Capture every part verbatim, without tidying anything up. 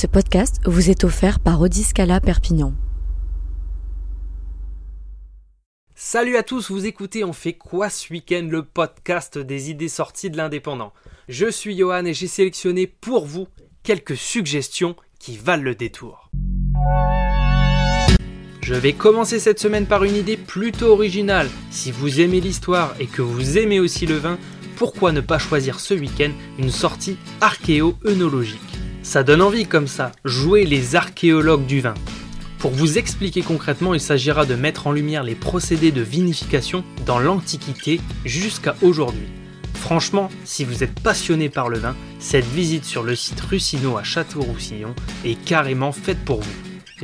Ce podcast vous est offert par Odiscala Perpignan. Salut à tous, vous écoutez On fait quoi ce week-end, le podcast des idées sorties de l'indépendant. Je suis Johan et j'ai sélectionné pour vous quelques suggestions qui valent le détour. Je vais commencer cette semaine par une idée plutôt originale. Si vous aimez l'histoire et que vous aimez aussi le vin, pourquoi ne pas choisir ce week-end une sortie archéo-œnologique ? Ça donne envie comme ça, jouer les archéologues du vin. Pour vous expliquer concrètement, il s'agira de mettre en lumière les procédés de vinification dans l'Antiquité jusqu'à aujourd'hui. Franchement, si vous êtes passionné par le vin, cette visite sur le site Ruscino à Château-Roussillon est carrément faite pour vous.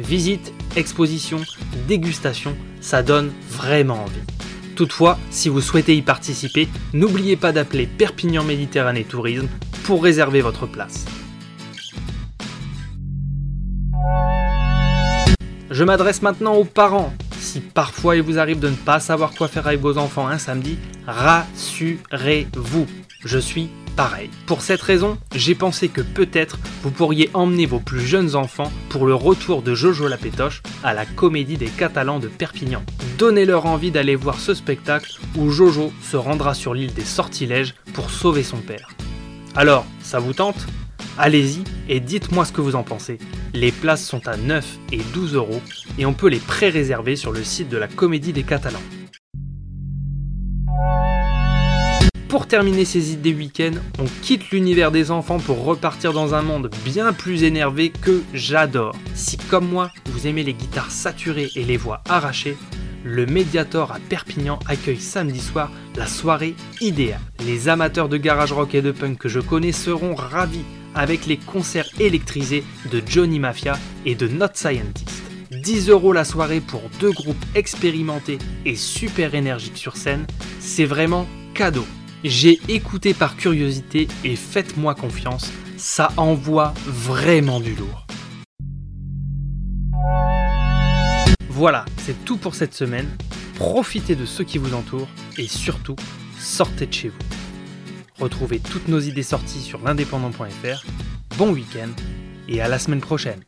Visite, exposition, dégustation, ça donne vraiment envie. Toutefois, si vous souhaitez y participer, n'oubliez pas d'appeler Perpignan Méditerranée Tourisme pour réserver votre place. Je m'adresse maintenant aux parents. Si parfois il vous arrive de ne pas savoir quoi faire avec vos enfants un samedi, rassurez-vous, je suis pareil. Pour cette raison, j'ai pensé que peut-être vous pourriez emmener vos plus jeunes enfants pour le retour de Jojo la Pétoche à la Comédie des Catalans de Perpignan. Donnez-leur envie d'aller voir ce spectacle où Jojo se rendra sur l'île des Sortilèges pour sauver son père. Alors, ça vous tente ? Allez-y et dites-moi ce que vous en pensez. Les places sont à neuf et douze euros et on peut les pré-réserver sur le site de la Comédie des Catalans. Pour terminer ces idées week-end, on quitte l'univers des enfants pour repartir dans un monde bien plus énervé que j'adore. Si comme moi, vous aimez les guitares saturées et les voix arrachées, le Mediator à Perpignan accueille samedi soir la soirée idéale. Les amateurs de garage rock et de punk que je connais seront ravis avec les concerts électrisés de Johnny Mafia et de Not Scientist. dix euros la soirée pour deux groupes expérimentés et super énergiques sur scène, c'est vraiment cadeau. J'ai écouté par curiosité et faites-moi confiance, ça envoie vraiment du lourd. Voilà, c'est tout pour cette semaine. Profitez de ceux qui vous entourent et surtout, sortez de chez vous. Retrouvez toutes nos idées sorties sur l'indépendant point f r. Bon week-end et à la semaine prochaine.